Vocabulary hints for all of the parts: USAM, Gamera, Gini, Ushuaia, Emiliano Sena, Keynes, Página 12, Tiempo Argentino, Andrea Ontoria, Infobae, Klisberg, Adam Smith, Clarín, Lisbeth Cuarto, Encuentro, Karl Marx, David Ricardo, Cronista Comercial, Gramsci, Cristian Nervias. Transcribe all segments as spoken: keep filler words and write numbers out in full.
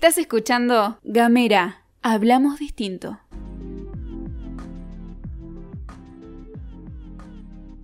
Estás escuchando Gamera, hablamos distinto.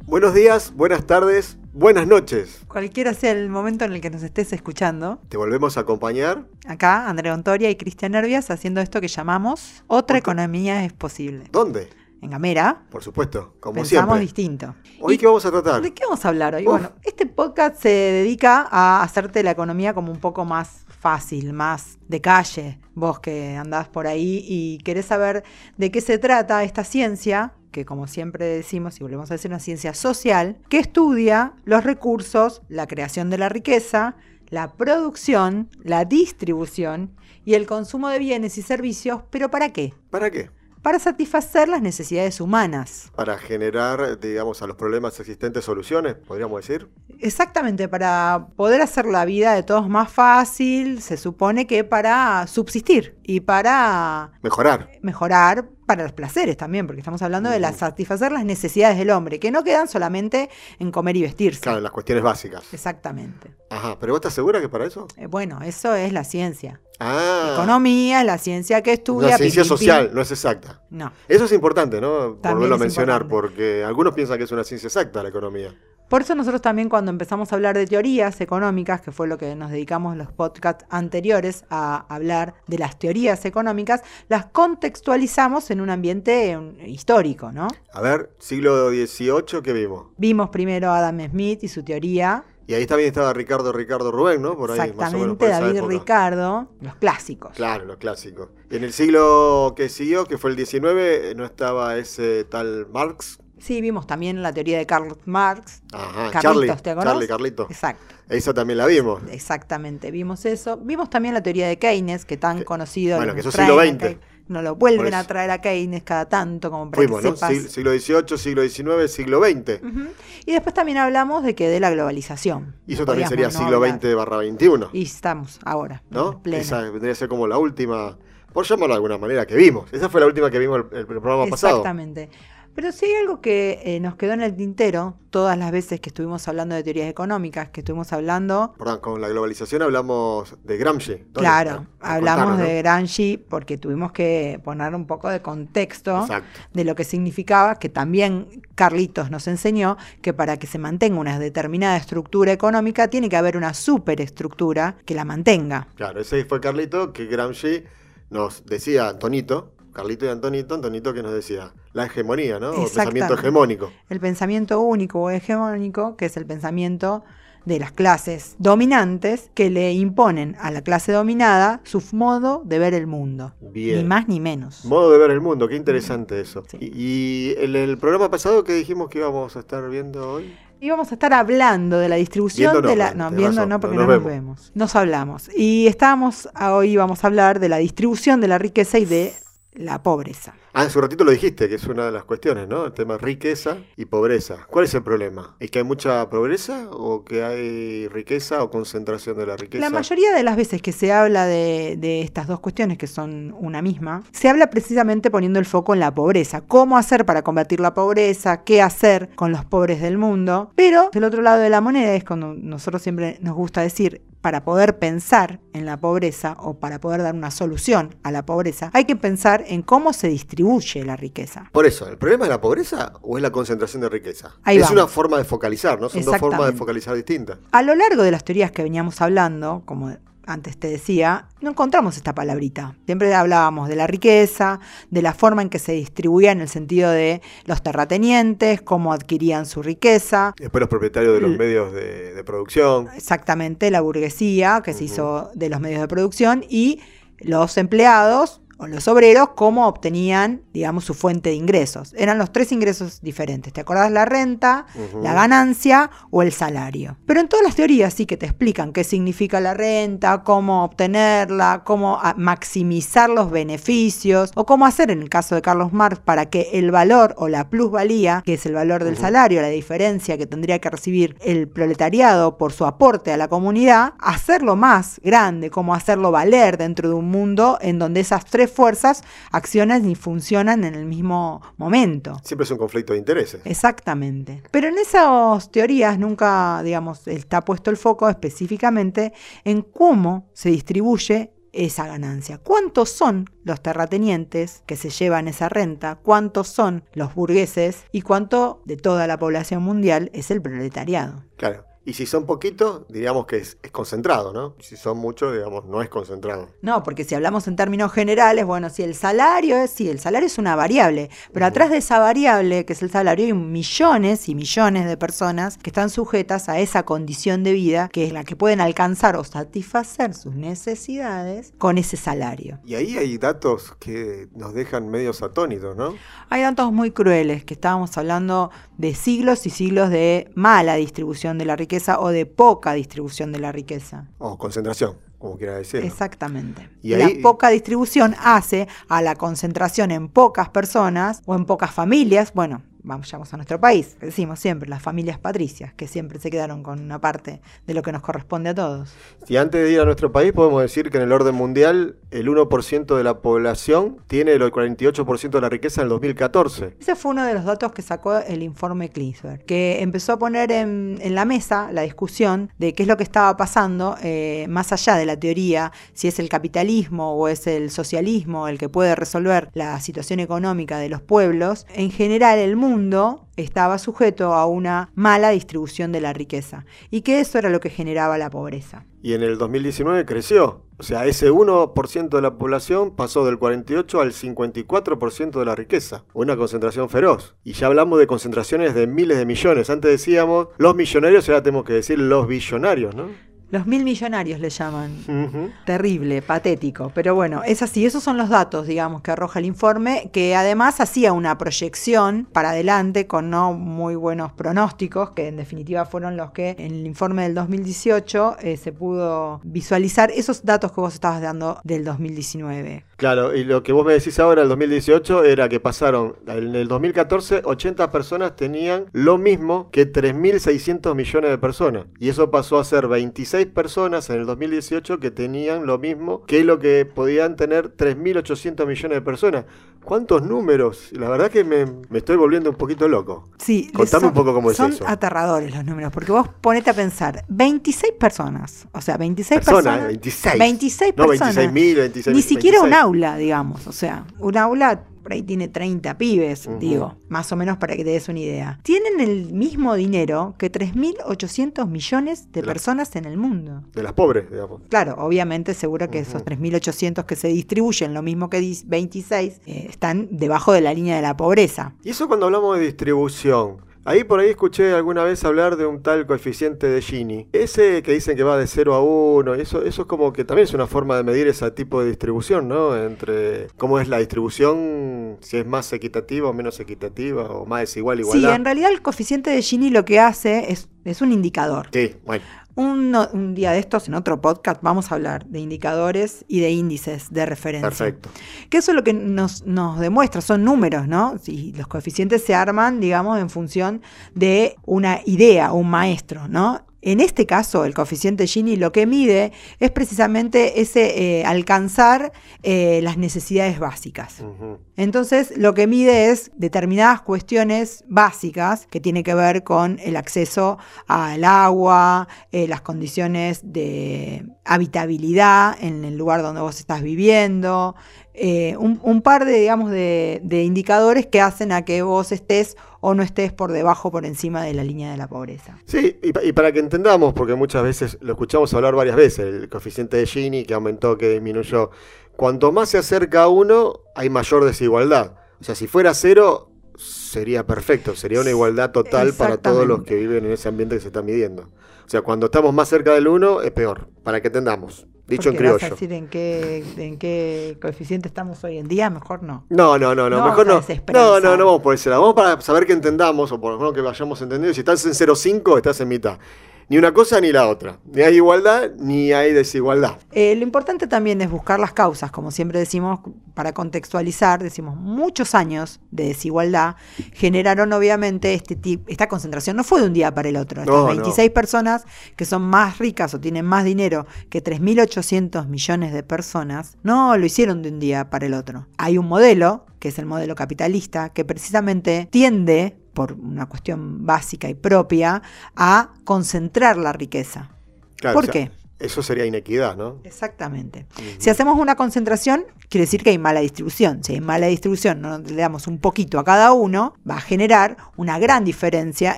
Buenos días, buenas tardes, buenas noches. Cualquiera sea el momento en el que nos estés escuchando. Te volvemos a acompañar. Acá, Andrea Ontoria y Cristian Nervias haciendo esto que llamamos Otra Economía es Posible. ¿Dónde? En Gamera. Por supuesto, como pensamos siempre. Pensamos distinto. ¿Hoy qué vamos a tratar? ¿De qué vamos a hablar hoy? Uf. Bueno, este podcast se dedica a hacerte la economía como un poco más fácil, más de calle. Vos que andás por ahí y querés saber de qué se trata esta ciencia, que como siempre decimos y volvemos a decir, una ciencia social, que estudia los recursos, la creación de la riqueza, la producción, la distribución y el consumo de bienes y servicios. ¿Pero para qué? ¿Para qué? Para satisfacer las necesidades humanas. Para generar, digamos, a los problemas existentes soluciones, podríamos decir. Exactamente, para poder hacer la vida de todos más fácil, se supone que para subsistir y para... Mejorar. Mejorar para los placeres también, porque estamos hablando de la, satisfacer las necesidades del hombre, que no quedan solamente en comer y vestirse. Claro, las cuestiones básicas. Exactamente. Ajá, ¿pero vos estás segura que para eso? Eh, bueno, eso es la ciencia. Ah. Economía es la ciencia que estudia. La ciencia pim, pim, social, pim. No es exacta. No. Eso es importante, ¿no? También volverlo a mencionar, importante. Porque algunos piensan que es una ciencia exacta la economía. Por eso nosotros también, cuando empezamos a hablar de teorías económicas, que fue lo que nos dedicamos en los podcasts anteriores a hablar de las teorías económicas, las contextualizamos en un ambiente histórico, ¿no? A ver, siglo dieciocho, ¿qué vimos? Vimos primero a Adam Smith y su teoría. Y ahí también estaba Ricardo, Ricardo Rubén, ¿no? Por ahí, exactamente, más o menos por esa David época. Ricardo, los clásicos. Claro, los clásicos. Y en el siglo que siguió, que fue el diecinueve, no estaba ese tal Marx. Sí, vimos también la teoría de Karl Marx. Ajá, Carlitos, Charlie, ¿te acordás? Charlie, Carlito. Exacto. Esa también la vimos. Exactamente, vimos eso. Vimos también la teoría de Keynes, que tan que, conocido... Bueno, que eso es siglo veinte. No lo vuelven a traer a Keynes cada tanto, como para fuimos, que sepas. ¿No? Siglo dieciocho, siglo diecinueve, siglo veinte. Uh-huh. Y después también hablamos de que de la globalización. Y eso también sería no siglo veinte barra veintiuno. Y estamos ahora, ¿no? Esa vendría a ser como la última, por llamarlo de alguna manera, que vimos. Esa fue la última que vimos el, el programa pasado. Exactamente. Pero sí hay algo que eh, nos quedó en el tintero todas las veces que estuvimos hablando de teorías económicas, que estuvimos hablando... Perdón, con la globalización hablamos de Gramsci. Claro, a, a hablamos de ¿no? Gramsci porque tuvimos que poner un poco de contexto. Exacto. De lo que significaba, que también Carlitos nos enseñó, que para que se mantenga una determinada estructura económica tiene que haber una superestructura que la mantenga. Claro, ese fue Carlito que Gramsci nos decía, Antonito... Carlito y Antonito, Antonito que nos decía, la hegemonía, ¿no? O pensamiento hegemónico. El pensamiento único o hegemónico, que es el pensamiento de las clases dominantes que le imponen a la clase dominada su modo de ver el mundo. Bien. Ni más ni menos. Modo de ver el mundo, qué interesante eso. Sí. Y, y el, el programa pasado, ¿qué dijimos que íbamos a estar viendo hoy? Íbamos a estar hablando de la distribución viendo de no, la... No, viendo razón, no porque no nos, nos vemos. vemos. Nos hablamos. Y estábamos, hoy vamos a hablar de la distribución de la riqueza y de... la pobreza. Ah, hace un ratito lo dijiste, que es una de las cuestiones, ¿no? El tema riqueza y pobreza. ¿Cuál es el problema? ¿Es que hay mucha pobreza o que hay riqueza o concentración de la riqueza? La mayoría de las veces que se habla de, de estas dos cuestiones, que son una misma, se habla precisamente poniendo el foco en la pobreza. ¿Cómo hacer para combatir la pobreza? ¿Qué hacer con los pobres del mundo? Pero del otro lado de la moneda es cuando nosotros siempre nos gusta decir, para poder pensar en la pobreza o para poder dar una solución a la pobreza, hay que pensar en cómo se distribuye la riqueza. Por eso, ¿el problema es la pobreza o es la concentración de riqueza? Ahí es vamos. Una forma de focalizar, ¿no? Son dos formas de focalizar distintas. A lo largo de las teorías que veníamos hablando, como antes te decía, no encontramos esta palabrita. Siempre hablábamos de la riqueza, de la forma en que se distribuía en el sentido de los terratenientes, cómo adquirían su riqueza. Después los propietarios de los L- medios de, de producción. Exactamente, la burguesía que uh-huh. se hizo de los medios de producción y los empleados o los obreros, cómo obtenían, digamos, su fuente de ingresos. Eran los tres ingresos diferentes. ¿Te acordás? La renta, uh-huh. la ganancia o el salario. Pero en todas las teorías sí que te explican qué significa la renta, cómo obtenerla, cómo maximizar los beneficios o cómo hacer, en el caso de Karl Marx, para que el valor o la plusvalía, que es el valor del uh-huh. salario, la diferencia que tendría que recibir el proletariado por su aporte a la comunidad, hacerlo más grande, cómo hacerlo valer dentro de un mundo en donde esas tres fuerzas accionan y funcionan en el mismo momento. Siempre es un conflicto de intereses. Exactamente. Pero en esas teorías nunca, digamos, está puesto el foco específicamente en cómo se distribuye esa ganancia. ¿Cuántos son los terratenientes que se llevan esa renta? ¿Cuántos son los burgueses? ¿Y cuánto de toda la población mundial es el proletariado? Claro. Y si son poquitos, diríamos que es, es concentrado, ¿no? Si son muchos, digamos, no es concentrado. No, porque si hablamos en términos generales, bueno, si el salario es, sí, el salario es una variable, pero uh-huh. atrás de esa variable, que es el salario, hay millones y millones de personas que están sujetas a esa condición de vida, que es la que pueden alcanzar o satisfacer sus necesidades con ese salario. Y ahí hay datos que nos dejan medios atónitos, ¿no? Hay datos muy crueles, que estábamos hablando de siglos y siglos de mala distribución de la riqueza, o de poca distribución de la riqueza. O concentración, como quiera decir, ¿no? Exactamente. ¿Y ahí? La poca distribución hace a la concentración en pocas personas o en pocas familias. Bueno, vayamos a nuestro país. Decimos siempre las familias patricias, que siempre se quedaron con una parte de lo que nos corresponde a todos. Y antes de ir a nuestro país, podemos decir que en el orden mundial, el uno por ciento de la población tiene el cuarenta y ocho por ciento de la riqueza en el dos mil catorce. Ese fue uno de los datos que sacó el informe Klisberg, que empezó a poner en, en la mesa la discusión de qué es lo que estaba pasando, eh, más allá de la teoría, si es el capitalismo o es el socialismo el que puede resolver la situación económica de los pueblos. En general, el mundo mundo estaba sujeto a una mala distribución de la riqueza y que eso era lo que generaba la pobreza. Y en el dos mil diecinueve creció, o sea, ese uno por ciento de la población pasó del cuarenta y ocho por ciento al cincuenta y cuatro por ciento de la riqueza, una concentración feroz. Y ya hablamos de concentraciones de miles de millones, antes decíamos los millonarios, ahora tenemos que decir los billonarios, ¿no? Los mil millonarios le llaman. Uh-huh. Terrible, patético. Pero bueno, es así. Esos son los datos, digamos, que arroja el informe, que además hacía una proyección para adelante con no muy buenos pronósticos, que en definitiva fueron los que en el informe del dos mil dieciocho eh, se pudo visualizar esos datos que vos estabas dando del dos mil diecinueve. Claro, y lo que vos me decís ahora, el dos mil dieciocho, era que pasaron, en el dos mil catorce, ochenta personas tenían lo mismo que tres mil seiscientos millones de personas. Y eso pasó a ser veintiséis personas en el dos mil dieciocho que tenían lo mismo que lo que podían tener tres mil ochocientos millones de personas. ¿Cuántos números? La verdad que me, me estoy volviendo un poquito loco. Sí, contame son, un poco cómo es eso. Son aterradores los números, porque vos ponete a pensar, veintiséis personas, o sea, veintiséis personas. personas veintiséis. veintiséis no, personas. veintiséis mil, veintiséis mil. Ni siquiera veintiséis. Un aula, digamos, o sea, un aula... Por ahí tiene treinta pibes, uh-huh. digo, más o menos para que te des una idea. Tienen el mismo dinero que tres mil ochocientos millones de, de personas las, en el mundo. De las pobres, digamos. Claro, obviamente seguro que uh-huh. esos tres mil ochocientos que se distribuyen, lo mismo que veintiséis, eh, están debajo de la línea de la pobreza. Y eso cuando hablamos de distribución. Ahí por ahí escuché alguna vez hablar de un tal coeficiente de Gini. Ese que dicen que va de cero a uno, eso, eso es como que también es una forma de medir ese tipo de distribución, ¿no? Entre cómo es la distribución, si es más equitativa o menos equitativa, o más desigual, igualdad. Sí, en realidad el coeficiente de Gini lo que hace es, es un indicador. Sí, bueno. Un, un día de estos, en otro podcast, vamos a hablar de indicadores y de índices de referencia. Perfecto. Que eso es lo que nos, nos demuestra, son números, ¿no? Y los coeficientes se arman, digamos, en función de una idea, un maestro, ¿no? En este caso, el coeficiente Gini lo que mide es precisamente ese eh, alcanzar eh, las necesidades básicas. Uh-huh. Entonces, lo que mide es determinadas cuestiones básicas que tienen que ver con el acceso al agua, eh, las condiciones de habitabilidad en el lugar donde vos estás viviendo, eh, un, un par de, digamos, de, de indicadores que hacen a que vos estés o no estés por debajo o por encima de la línea de la pobreza. Sí, y, y para que entendamos, porque muchas veces lo escuchamos hablar varias veces, el coeficiente de Gini, que aumentó, que disminuyó. Cuanto más se acerca a uno, hay mayor desigualdad. O sea, si fuera cero, sería perfecto, sería una igualdad total para todos los que viven en ese ambiente que se está midiendo. O sea, cuando estamos más cerca del uno, es peor, para que entendamos. Dicho en criollo. ¿Vas a decir en qué, en qué coeficiente estamos hoy en día? Mejor no. No, no, no, no, no mejor no. No, no, no vamos por ese lado. Vamos para saber que entendamos, o por lo menos que vayamos entendiendo. Si estás en cero coma cinco, estás en mitad. Ni una cosa ni la otra. Ni hay igualdad ni hay desigualdad. Eh, lo importante también es buscar las causas, como siempre decimos, para contextualizar, decimos muchos años de desigualdad generaron obviamente este tipo, esta concentración no fue de un día para el otro. Estas no, veintiséis no. personas que son más ricas o tienen más dinero que tres mil ochocientos millones de personas, no lo hicieron de un día para el otro. Hay un modelo, que es el modelo capitalista, que precisamente tiende, por una cuestión básica y propia, a concentrar la riqueza. Claro, ¿Por o sea, qué? Eso sería inequidad, ¿no? Exactamente. Uh-huh. Si hacemos una concentración, quiere decir que hay mala distribución. Si hay mala distribución, no le damos un poquito a cada uno, va a generar una gran diferencia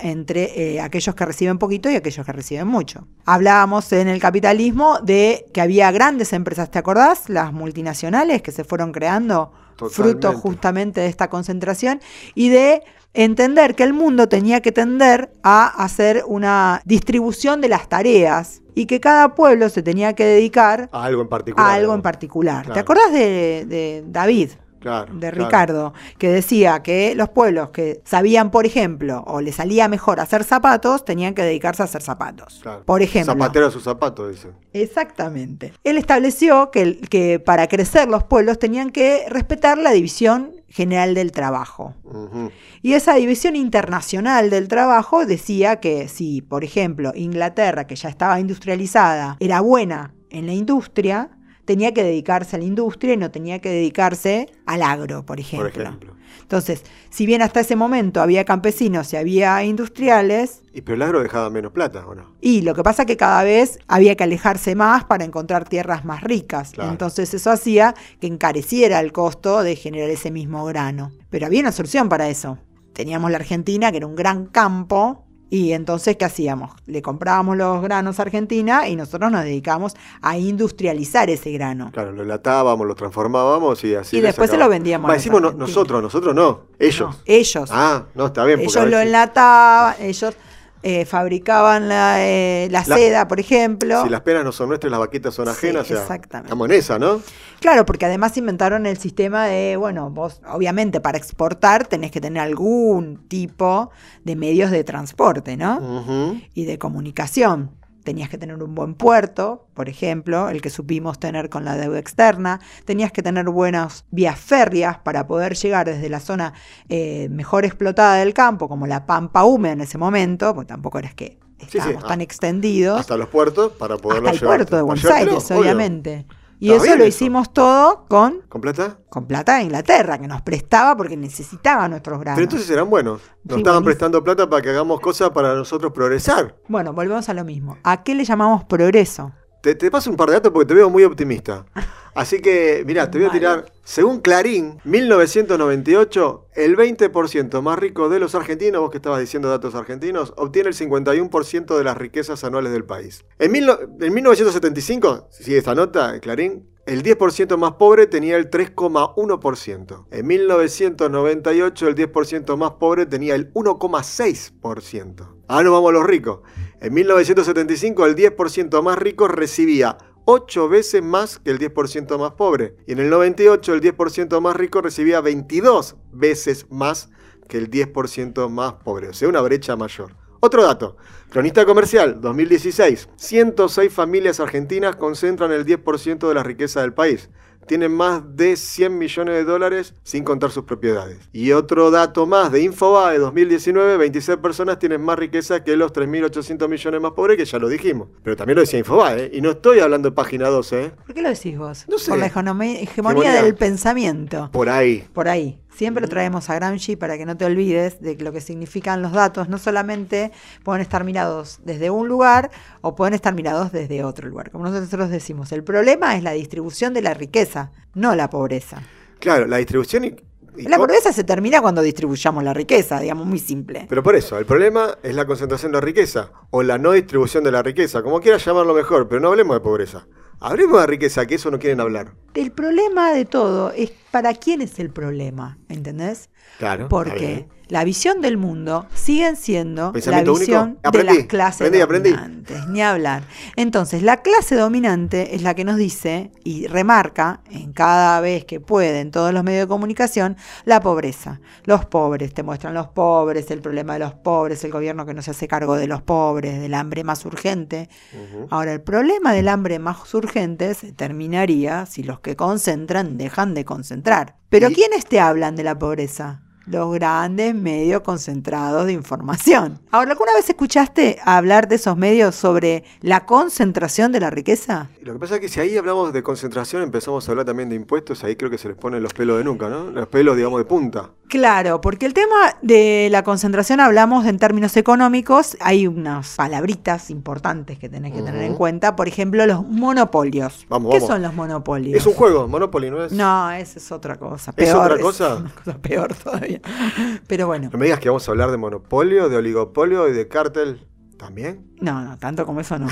entre eh, aquellos que reciben poquito y aquellos que reciben mucho. Hablábamos en el capitalismo de que había grandes empresas, ¿te acordás? Las multinacionales que se fueron creando, Totalmente. Fruto justamente de esta concentración y de entender que el mundo tenía que tender a hacer una distribución de las tareas y que cada pueblo se tenía que dedicar a algo en particular. A algo en particular. Claro. ¿Te acordás de, de David? Claro, de Ricardo, claro. Que decía que los pueblos que sabían, por ejemplo, o les salía mejor hacer zapatos, tenían que dedicarse a hacer zapatos. Claro. Por ejemplo. Zapatero a sus zapatos, dice. Exactamente. Él estableció que, que para crecer los pueblos tenían que respetar la división general del trabajo. Uh-huh. Y esa división internacional del trabajo decía que si, por ejemplo, Inglaterra, que ya estaba industrializada, era buena en la industria, tenía que dedicarse a la industria y no tenía que dedicarse al agro, por ejemplo. Por ejemplo. Entonces, si bien hasta ese momento había campesinos y había industriales... Y pero el agro dejaba menos plata, ¿o no? Y lo que pasa es que cada vez había que alejarse más para encontrar tierras más ricas. Claro. Entonces eso hacía que encareciera el costo de generar ese mismo grano. Pero había una solución para eso. Teníamos la Argentina, que era un gran campo... Y entonces, ¿qué hacíamos? Le comprábamos los granos a Argentina y nosotros nos dedicábamos a industrializar ese grano. Claro, lo enlatábamos, lo transformábamos y así. Y después se lo vendíamos. Bah, decimos no, nosotros, nosotros no, ellos. No, ellos. Ah, no, está bien. Ellos lo enlataban, ellos... Eh, fabricaban la, eh, la, la seda, por ejemplo. Si las penas no son nuestras, las vaquitas son ajenas. Sí, exactamente. O sea, estamos en esa, ¿no? Claro, porque además inventaron el sistema de, bueno, vos obviamente para exportar tenés que tener algún tipo de medios de transporte, ¿no? Uh-huh. Y de comunicación. Tenías que tener un buen puerto, por ejemplo, el que supimos tener con la deuda externa. Tenías que tener buenas vías férreas para poder llegar desde la zona eh, mejor explotada del campo, como la pampa húmeda en ese momento, porque tampoco eras que estábamos sí, sí. tan ah, extendidos. Hasta los puertos para poderlo llevar. Hasta el puerto de Buenos Aires, obviamente. Obvio. Y eso lo hicimos todo con... ¿Con plata? Con plata de Inglaterra, que nos prestaba porque necesitaba nuestros granos. Pero entonces eran buenos. Nos estaban prestando plata para que hagamos cosas para nosotros progresar. Bueno, volvemos a lo mismo. ¿A qué le llamamos progreso? Te, te paso un par de datos porque te veo muy optimista. Así que, mirá, te voy a tirar... Según Clarín, mil novecientos noventa y ocho, el veinte por ciento más rico de los argentinos, vos que estabas diciendo datos argentinos, obtiene el cincuenta y uno por ciento de las riquezas anuales del país. En, mil, en mil novecientos setenta y cinco, sigue esta nota, Clarín, el diez por ciento más pobre tenía el tres coma uno por ciento. En mil novecientos noventa y ocho, el diez por ciento más pobre tenía el uno coma seis por ciento. Ahora nos vamos a los ricos. En mil novecientos setenta y cinco, el diez por ciento más rico recibía ocho veces más que el diez por ciento más pobre. Y en el noventa y ocho, el diez por ciento más rico recibía veintidós veces más que el diez por ciento más pobre. O sea, una brecha mayor. Otro dato. Cronista Comercial, dos mil dieciséis. ciento seis familias argentinas concentran el diez por ciento de la riqueza del país. Tienen más de cien millones de dólares sin contar sus propiedades. Y otro dato más de Infobae, dos mil diecinueve. veintiséis personas tienen más riqueza que los tres mil ochocientos millones más pobres, que ya lo dijimos. Pero también lo decía Infobae, ¿eh? Y no estoy hablando de Página doce. ¿eh? ¿Por qué lo decís vos? No sé. Por la hegemonía, hegemonía del pensamiento. Por ahí. Por ahí. Siempre lo traemos a Gramsci para que no te olvides de lo que significan los datos. No solamente pueden estar mirados desde un lugar o pueden estar mirados desde otro lugar. Como nosotros decimos, el problema es la distribución de la riqueza, no la pobreza. Claro, la distribución... Y, y la pobreza se termina cuando distribuyamos la riqueza, digamos, muy simple. Pero por eso, el problema es la concentración de la riqueza o la no distribución de la riqueza, como quieras llamarlo mejor, pero no hablemos de pobreza. Hablemos de riqueza, que eso no quieren hablar. El problema de todo es para quién es el problema, ¿entendés? Claro. Porque la visión del mundo siguen siendo la visión de las clases dominantes, ni hablar. Entonces, la clase dominante es la que nos dice y remarca en cada vez que puede en todos los medios de comunicación la pobreza. Los pobres, te muestran los pobres, el problema de los pobres, el gobierno que no se hace cargo de los pobres, del hambre más urgente. Uh-huh. Ahora, el problema del hambre más urgente se terminaría si los que concentran dejan de concentrar. Pero ¿Y? ¿quiénes te hablan de la pobreza? los grandes medios concentrados de información. Ahora, ¿alguna vez escuchaste hablar de esos medios sobre la concentración de la riqueza? Lo que pasa es que si ahí hablamos de concentración, empezamos a hablar también de impuestos, ahí creo que se les ponen los pelos de nuca, ¿no? Los pelos, digamos, de punta. Claro, porque el tema de la concentración hablamos en términos económicos, hay unas palabritas importantes que tenés que uh-huh. tener en cuenta, por ejemplo, los monopolios. Vamos, ¿Qué vamos. son los monopolios? Es un juego, Monopoly, ¿no es? No, esa es otra cosa. Peor, ¿Es otra cosa? Es una cosa peor todavía. Pero bueno. No me digas que vamos a hablar de monopolio, de oligopolio y de cártel. ¿También? No, no, tanto como eso no.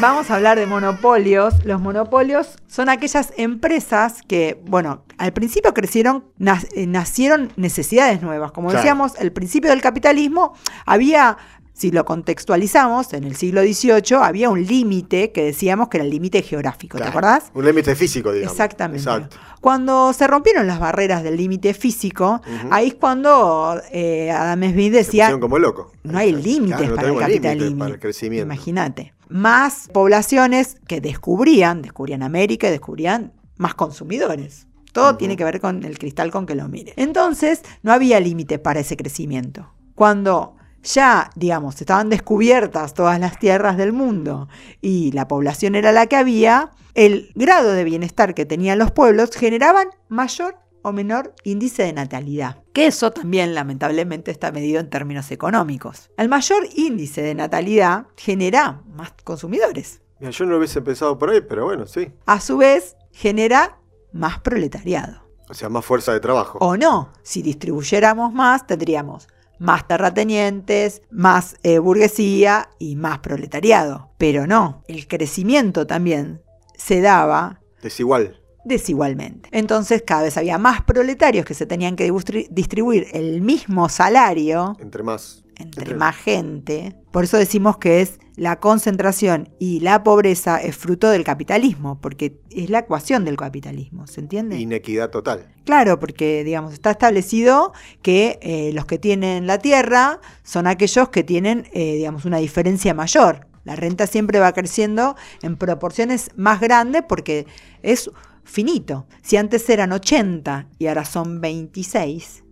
Vamos a hablar de monopolios. Los monopolios son aquellas empresas que, bueno, al principio crecieron, nacieron necesidades nuevas. Como claro. decíamos, al principio del capitalismo había... Si lo contextualizamos, en el siglo dieciocho había un límite que decíamos que era el límite geográfico, claro, ¿te acordás? Un límite físico, digamos. Exactamente. Exacto. Cuando se rompieron las barreras del límite físico, uh-huh. ahí es cuando eh, Adam Smith decía... Se como loco. No hay límites claro, no para el capitalismo. Para el crecimiento. Imagínate. Más poblaciones que descubrían, descubrían América y descubrían más consumidores. Todo uh-huh. tiene que ver con el cristal con que lo mire. Entonces, no había límite para ese crecimiento. Cuando... Ya, digamos, estaban descubiertas todas las tierras del mundo y la población era la que había, el grado de bienestar que tenían los pueblos generaban mayor o menor índice de natalidad. Que eso también, lamentablemente, está medido en términos económicos. El mayor índice de natalidad genera más consumidores. Mira, yo no lo hubiese pensado por ahí, pero bueno, sí. A su vez, genera más proletariado. O sea, más fuerza de trabajo. O no. Si distribuyéramos más, tendríamos... más terratenientes, más eh, burguesía y más proletariado. Pero no, el crecimiento también se daba... Desigual. Desigualmente. Entonces cada vez había más proletarios que se tenían que distribuir el mismo salario... Entre más. Entre, entre más gente. Por eso decimos que es la concentración y la pobreza es fruto del capitalismo, porque es la ecuación del capitalismo, ¿se entiende? Inequidad total. Claro, porque digamos está establecido que eh, los que tienen la tierra son aquellos que tienen eh, digamos una diferencia mayor. La renta siempre va creciendo en proporciones más grandes porque es finito. Si antes eran ochenta y ahora son veintiséis...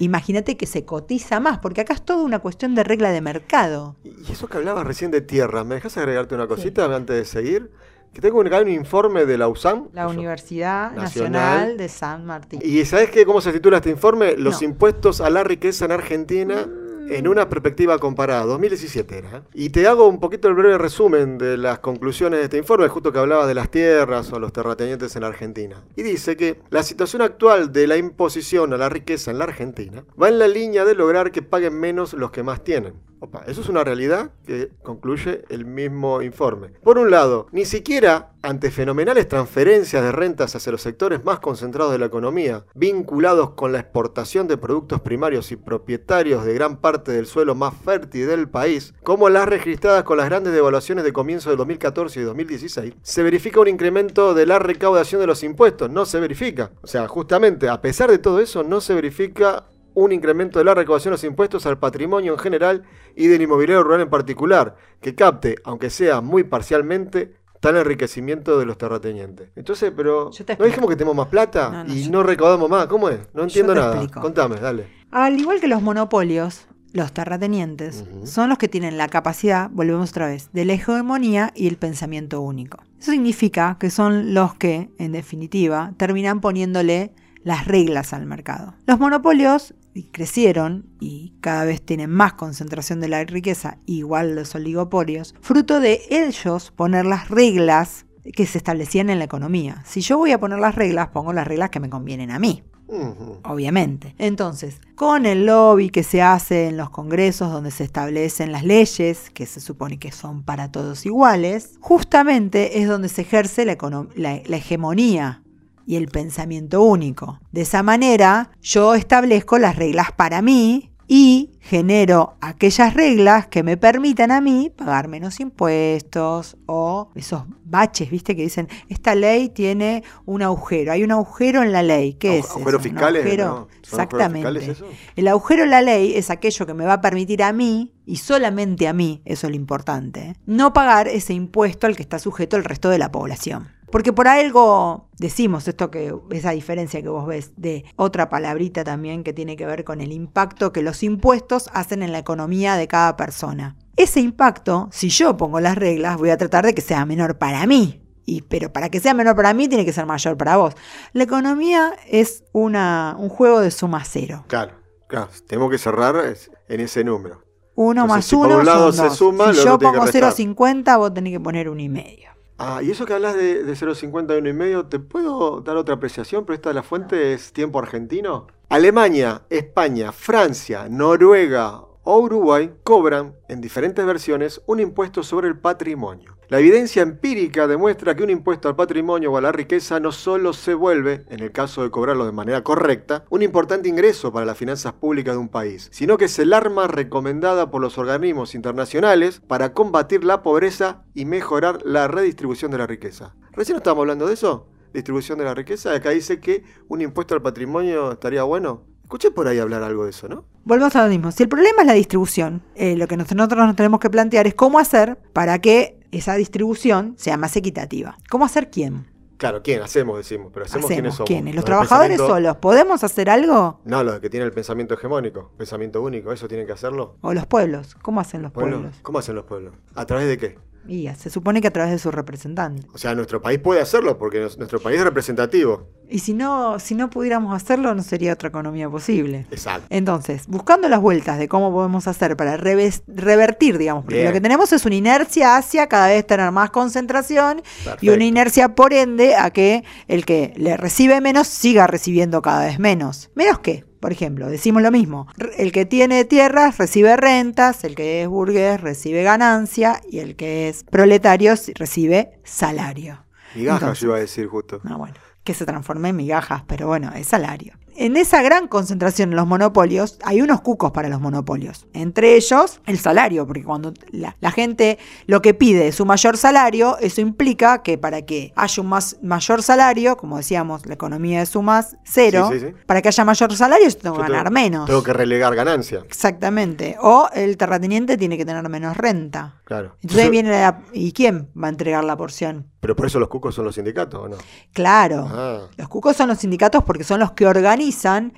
Imagínate que se cotiza más, porque acá es toda una cuestión de regla de mercado. Y eso que hablabas recién de tierra, ¿me dejas agregarte una cosita sí. antes de seguir? Que tengo acá un informe de la U S A M. La Universidad Nacional, Nacional de San Martín. ¿Y sabes qué, cómo se titula este informe? Los no. impuestos a la riqueza en Argentina... No. En una perspectiva comparada, dos mil diecisiete era. Y te hago un poquito el breve resumen de las conclusiones de este informe, justo que hablaba de las tierras o los terratenientes en la Argentina. Y dice que la situación actual de la imposición a la riqueza en la Argentina va en la línea de lograr que paguen menos los que más tienen. Opa, eso es una realidad que concluye el mismo informe. Por un lado, ni siquiera ante fenomenales transferencias de rentas hacia los sectores más concentrados de la economía, vinculados con la exportación de productos primarios y propietarios de gran parte del suelo más fértil del país, como las registradas con las grandes devaluaciones de comienzo del dos mil catorce y dos mil dieciséis, se verifica un incremento de la recaudación de los impuestos. No se verifica. O sea, justamente, a pesar de todo eso, no se verifica... un incremento de la recaudación de los impuestos al patrimonio en general y del inmobiliario rural en particular, que capte, aunque sea muy parcialmente, tal enriquecimiento de los terratenientes. Entonces, pero... ¿No dijimos que tenemos más plata no, no, y no recaudamos más? ¿Cómo es? No entiendo nada. Explico. Contame, dale. Al igual que los monopolios, los terratenientes uh-huh. son los que tienen la capacidad, volvemos otra vez, de la hegemonía y el pensamiento único. Eso significa que son los que, en definitiva, terminan poniéndole las reglas al mercado. Los monopolios crecieron y cada vez tienen más concentración de la riqueza, igual los oligopolios, fruto de ellos poner las reglas que se establecían en la economía. Si yo voy a poner las reglas, pongo las reglas que me convienen a mí. Uh-huh. Obviamente. Entonces, con el lobby que se hace en los congresos donde se establecen las leyes, que se supone que son para todos iguales, justamente es donde se ejerce la, econom- la, la hegemonía y el pensamiento único. De esa manera, yo establezco las reglas para mí y genero aquellas reglas que me permitan a mí pagar menos impuestos o esos baches, ¿viste? Que dicen, esta ley tiene un agujero. Hay un agujero en la ley. ¿Qué Agu- es ¿Agujeros eso? fiscales? Agujero? No. Exactamente. Agujeros fiscales, ¿eso? El agujero en la ley es aquello que me va a permitir a mí, y solamente a mí, eso es lo importante, ¿eh? no pagar ese impuesto al que está sujeto el resto de la población. Porque por algo decimos esto, que esa diferencia que vos ves de otra palabrita también que tiene que ver con el impacto que los impuestos hacen en la economía de cada persona. Ese impacto, si yo pongo las reglas, voy a tratar de que sea menor para mí. Y, pero para que sea menor para mí, tiene que ser mayor para vos. La economía es una, un juego de suma cero. Claro, claro. Tenemos que cerrar en ese número. Uno Entonces, más si uno por un lado son dos. Se suma, si yo pongo cero coma cincuenta, vos tenés que poner uno y medio. Ah, y eso que hablas de, de cero coma cincuenta y uno y medio, ¿te puedo dar otra apreciación? Pero esta de la fuente es Tiempo Argentino. Alemania, España, Francia, Noruega o Uruguay cobran, en diferentes versiones, un impuesto sobre el patrimonio. La evidencia empírica demuestra que un impuesto al patrimonio o a la riqueza no solo se vuelve, en el caso de cobrarlo de manera correcta, un importante ingreso para las finanzas públicas de un país, sino que es el arma recomendada por los organismos internacionales para combatir la pobreza y mejorar la redistribución de la riqueza. ¿Recién estábamos hablando de eso? ¿Distribución de la riqueza? Acá dice que un impuesto al patrimonio estaría bueno. Escuché por ahí hablar algo de eso, ¿no? Volvemos a lo mismo. Si el problema es la distribución, eh, lo que nosotros nos tenemos que plantear es cómo hacer para que esa distribución sea más equitativa. ¿Cómo hacer quién? Claro, quién hacemos, decimos, pero hacemos, hacemos quiénes somos. ¿Quiénes? ¿Los, los trabajadores pensamiento... solos? ¿Podemos hacer algo? No, los que tienen el pensamiento hegemónico, pensamiento único, ¿eso tienen que hacerlo? O los pueblos, ¿cómo hacen los pueblos? pueblos? ¿Cómo hacen los pueblos? ¿A través de qué? Y se supone que a través de sus representantes. O sea, nuestro país puede hacerlo porque nos, nuestro país es representativo. Y si no, si no pudiéramos hacerlo, no sería otra economía posible. Exacto. Entonces, buscando las vueltas de cómo podemos hacer para reves, revertir, digamos, porque bien, lo que tenemos es una inercia hacia cada vez tener más concentración. Perfecto. Y una inercia, por ende, a que el que le recibe menos siga recibiendo cada vez menos. ¿Menos qué? Por ejemplo, decimos lo mismo, el que tiene tierras recibe rentas, el que es burgués recibe ganancia y el que es proletario recibe salario. Migajas, yo iba a decir justo. Ah, bueno, que se transforme en migajas, pero bueno, es salario. En esa gran concentración en los monopolios, hay unos cucos para los monopolios. Entre ellos, el salario, porque cuando la, la gente lo que pide es su mayor salario, eso implica que para que haya un más, mayor salario, como decíamos, la economía es sumas cero, sí, sí, sí, para que haya mayor salario yo tengo que ganar menos. Tengo que relegar ganancia. Exactamente. O el terrateniente tiene que tener menos renta. Claro. Entonces ahí viene la... ¿Y quién va a entregar la porción? Pero por eso los cucos son los sindicatos, ¿o no? Claro. Ah. Los cucos son los sindicatos porque son los que organizan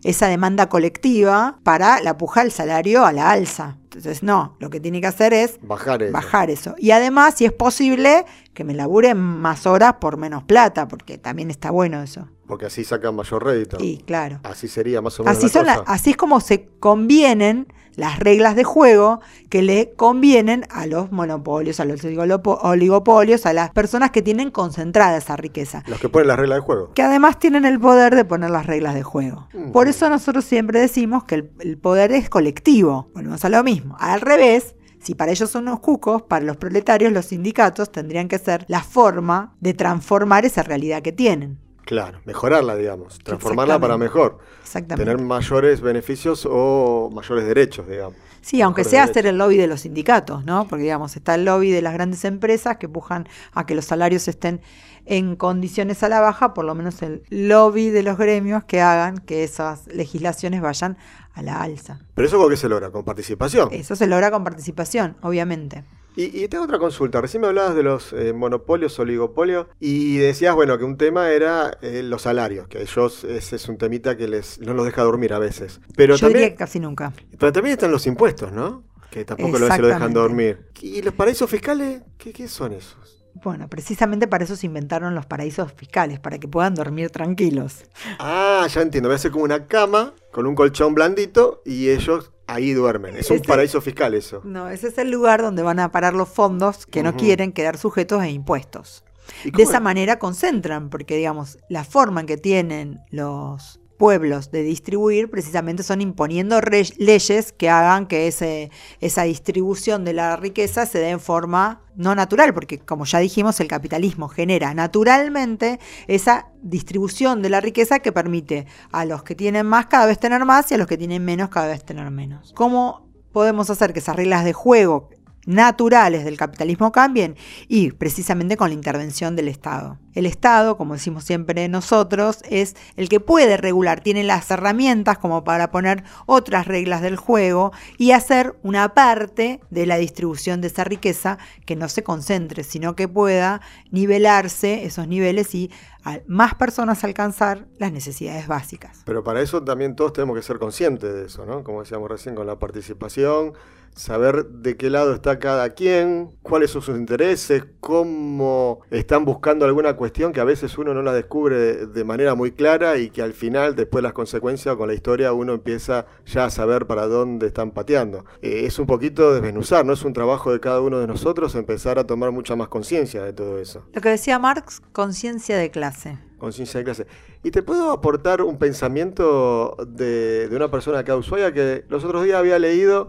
esa demanda colectiva para la puja del salario a la alza. Entonces, no, lo que tiene que hacer es bajar eso. Bajar eso. Y además, si es posible, que me laburen más horas por menos plata, porque también está bueno eso. Porque así sacan mayor rédito. Sí, claro. Así sería más o menos así la son cosa. La, así es como se convienen las reglas de juego que le convienen a los monopolios, a los oligopolios, a las personas que tienen concentrada esa riqueza. Los que ponen las reglas de juego. Que además tienen el poder de poner las reglas de juego. Mm. Por eso nosotros siempre decimos que el, el poder es colectivo. Volvemos a lo mismo. Al revés. Si para ellos son unos cucos, para los proletarios los sindicatos tendrían que ser la forma de transformar esa realidad que tienen. Claro, mejorarla, digamos, transformarla para mejor. Exactamente. Tener mayores beneficios o mayores derechos, digamos. Sí, aunque sea derechos. Hacer el lobby de los sindicatos, ¿no? Porque, digamos, está el lobby de las grandes empresas que empujan a que los salarios estén en condiciones a la baja, por lo menos el lobby de los gremios que hagan que esas legislaciones vayan a la alza. ¿Pero eso con qué se logra? ¿Con participación? Eso se logra con participación, obviamente. Y, y tengo otra consulta. Recién me hablabas de los eh, monopolios, oligopolios, y decías, bueno, que un tema era eh, los salarios, que a ellos ese es un temita que les no los deja dormir a veces. Pero yo también, diría que casi nunca. Pero también están los impuestos, ¿no? Que tampoco lo se lo dejan dormir. ¿Y los paraísos fiscales? ¿Qué, qué son esos? Bueno, precisamente para eso se inventaron los paraísos fiscales, para que puedan dormir tranquilos. Ah, ya entiendo. Va a ser como una cama con un colchón blandito y ellos ahí duermen. Es ese, un paraíso fiscal eso. No, ese es el lugar donde van a parar los fondos que uh-huh. no quieren quedar sujetos a impuestos. De esa es? manera concentran, porque digamos, la forma en que tienen los pueblos de distribuir precisamente son imponiendo re- leyes que hagan que ese, esa distribución de la riqueza se dé en forma no natural, porque como ya dijimos, el capitalismo genera naturalmente esa distribución de la riqueza que permite a los que tienen más cada vez tener más y a los que tienen menos cada vez tener menos. ¿Cómo podemos hacer que esas reglas de juego naturales del capitalismo cambien, y precisamente con la intervención del Estado. El Estado, como decimos siempre nosotros, es el que puede regular, tiene las herramientas como para poner otras reglas del juego y hacer una parte de la distribución de esa riqueza que no se concentre, sino que pueda nivelarse esos niveles y a más personas alcanzar las necesidades básicas. Pero para eso también todos tenemos que ser conscientes de eso, ¿no? Como decíamos recién, con la participación, saber de qué lado está cada quien, cuáles son sus intereses, cómo están buscando alguna cuestión que a veces uno no la descubre de manera muy clara y que al final, después las consecuencias con la historia, uno empieza ya a saber para dónde están pateando. Eh, es un poquito desmenuzar, ¿no? Es un trabajo de cada uno de nosotros empezar a tomar mucha más conciencia de todo eso. Lo que decía Marx, conciencia de clase. Conciencia de clase. Y te puedo aportar un pensamiento de, de una persona acá de Ushuaia que los otros días había leído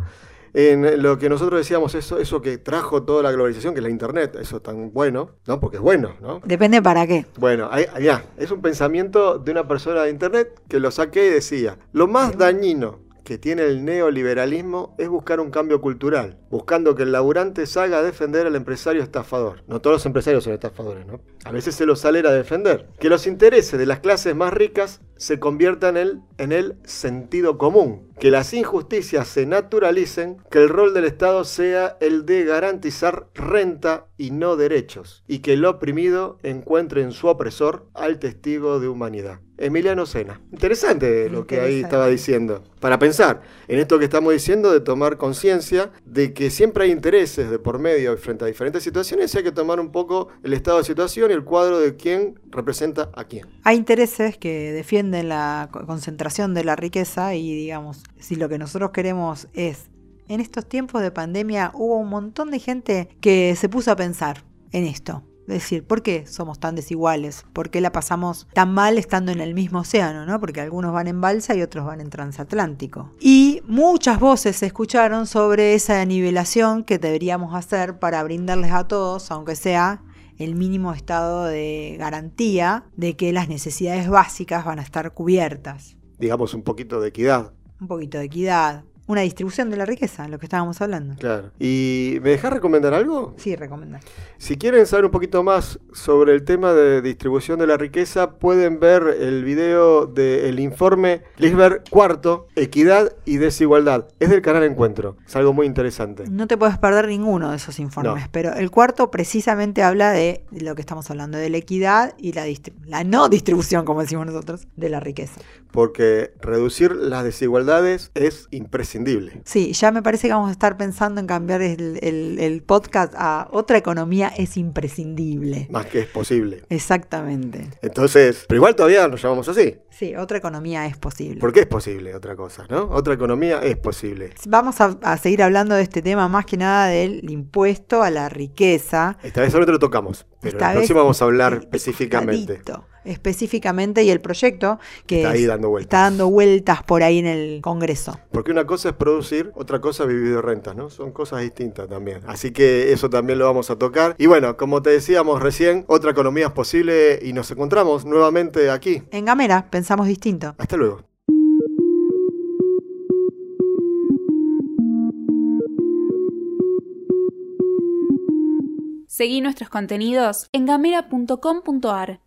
en lo que nosotros decíamos, eso, eso que trajo toda la globalización, que es la internet, eso es tan bueno, ¿no? Porque es bueno, ¿no? Depende para qué. Bueno, ahí, allá, es un pensamiento de una persona de internet que lo saqué y decía, lo más dañino que tiene el neoliberalismo es buscar un cambio cultural, buscando que el laburante salga a defender al empresario estafador. No todos los empresarios son estafadores, ¿no? A veces se los sale a defender. Que los intereses de las clases más ricas se conviertan en el, en el sentido común. Que las injusticias se naturalicen, que el rol del Estado sea el de garantizar renta y no derechos. Y que el oprimido encuentre en su opresor al testigo de humanidad. Emiliano Sena. Interesante lo que ahí estaba diciendo. Para pensar en esto que estamos diciendo de tomar conciencia de que siempre hay intereses de por medio frente a diferentes situaciones y hay que tomar un poco el estado de situación y el cuadro de quién representa a quién. Hay intereses que defienden la concentración de la riqueza y, digamos, si lo que nosotros queremos es... En estos tiempos de pandemia hubo un montón de gente que se puso a pensar en esto. Es decir, ¿por qué somos tan desiguales? ¿Por qué la pasamos tan mal estando en el mismo océano, ¿no? Porque algunos van en balsa y otros van en transatlántico. Y muchas voces se escucharon sobre esa nivelación que deberíamos hacer para brindarles a todos, aunque sea el mínimo estado de garantía de que las necesidades básicas van a estar cubiertas. Digamos un poquito de equidad. Un poquito de equidad. Una distribución de la riqueza, lo que estábamos hablando. Claro. ¿Y me dejás recomendar algo? Sí, recomendar. Si quieren saber un poquito más sobre el tema de distribución de la riqueza, pueden ver el video del informe Lisbeth Cuarto, Equidad y Desigualdad. Es del canal Encuentro. Es algo muy interesante. No te puedes perder ninguno de esos informes, no. Pero el cuarto precisamente habla de lo que estamos hablando, de la equidad y la, la no distribución, como decimos nosotros, de la riqueza. Porque reducir las desigualdades es imprescindible. Sí, ya me parece que vamos a estar pensando en cambiar el, el, el podcast a otra economía es imprescindible. Más que es posible. Exactamente. Entonces, pero igual todavía nos llamamos así. Sí, otra economía es posible. Porque es posible otra cosa, ¿no? Otra economía es posible. Vamos a, a seguir hablando de este tema, más que nada del impuesto a la riqueza. Esta vez solo te lo tocamos, pero esta la próxima vamos a hablar es, específicamente. Clarito. específicamente y el proyecto que está, ahí dando vueltas. está dando vueltas por ahí en el Congreso. Porque una cosa es producir, otra cosa es vivir de rentas, ¿no? Son cosas distintas también. Así que eso también lo vamos a tocar. Y bueno, como te decíamos recién, otra economía es posible y nos encontramos nuevamente aquí. En Gamera, pensamos distinto. Hasta luego. Seguí nuestros contenidos en gamera punto com punto ar.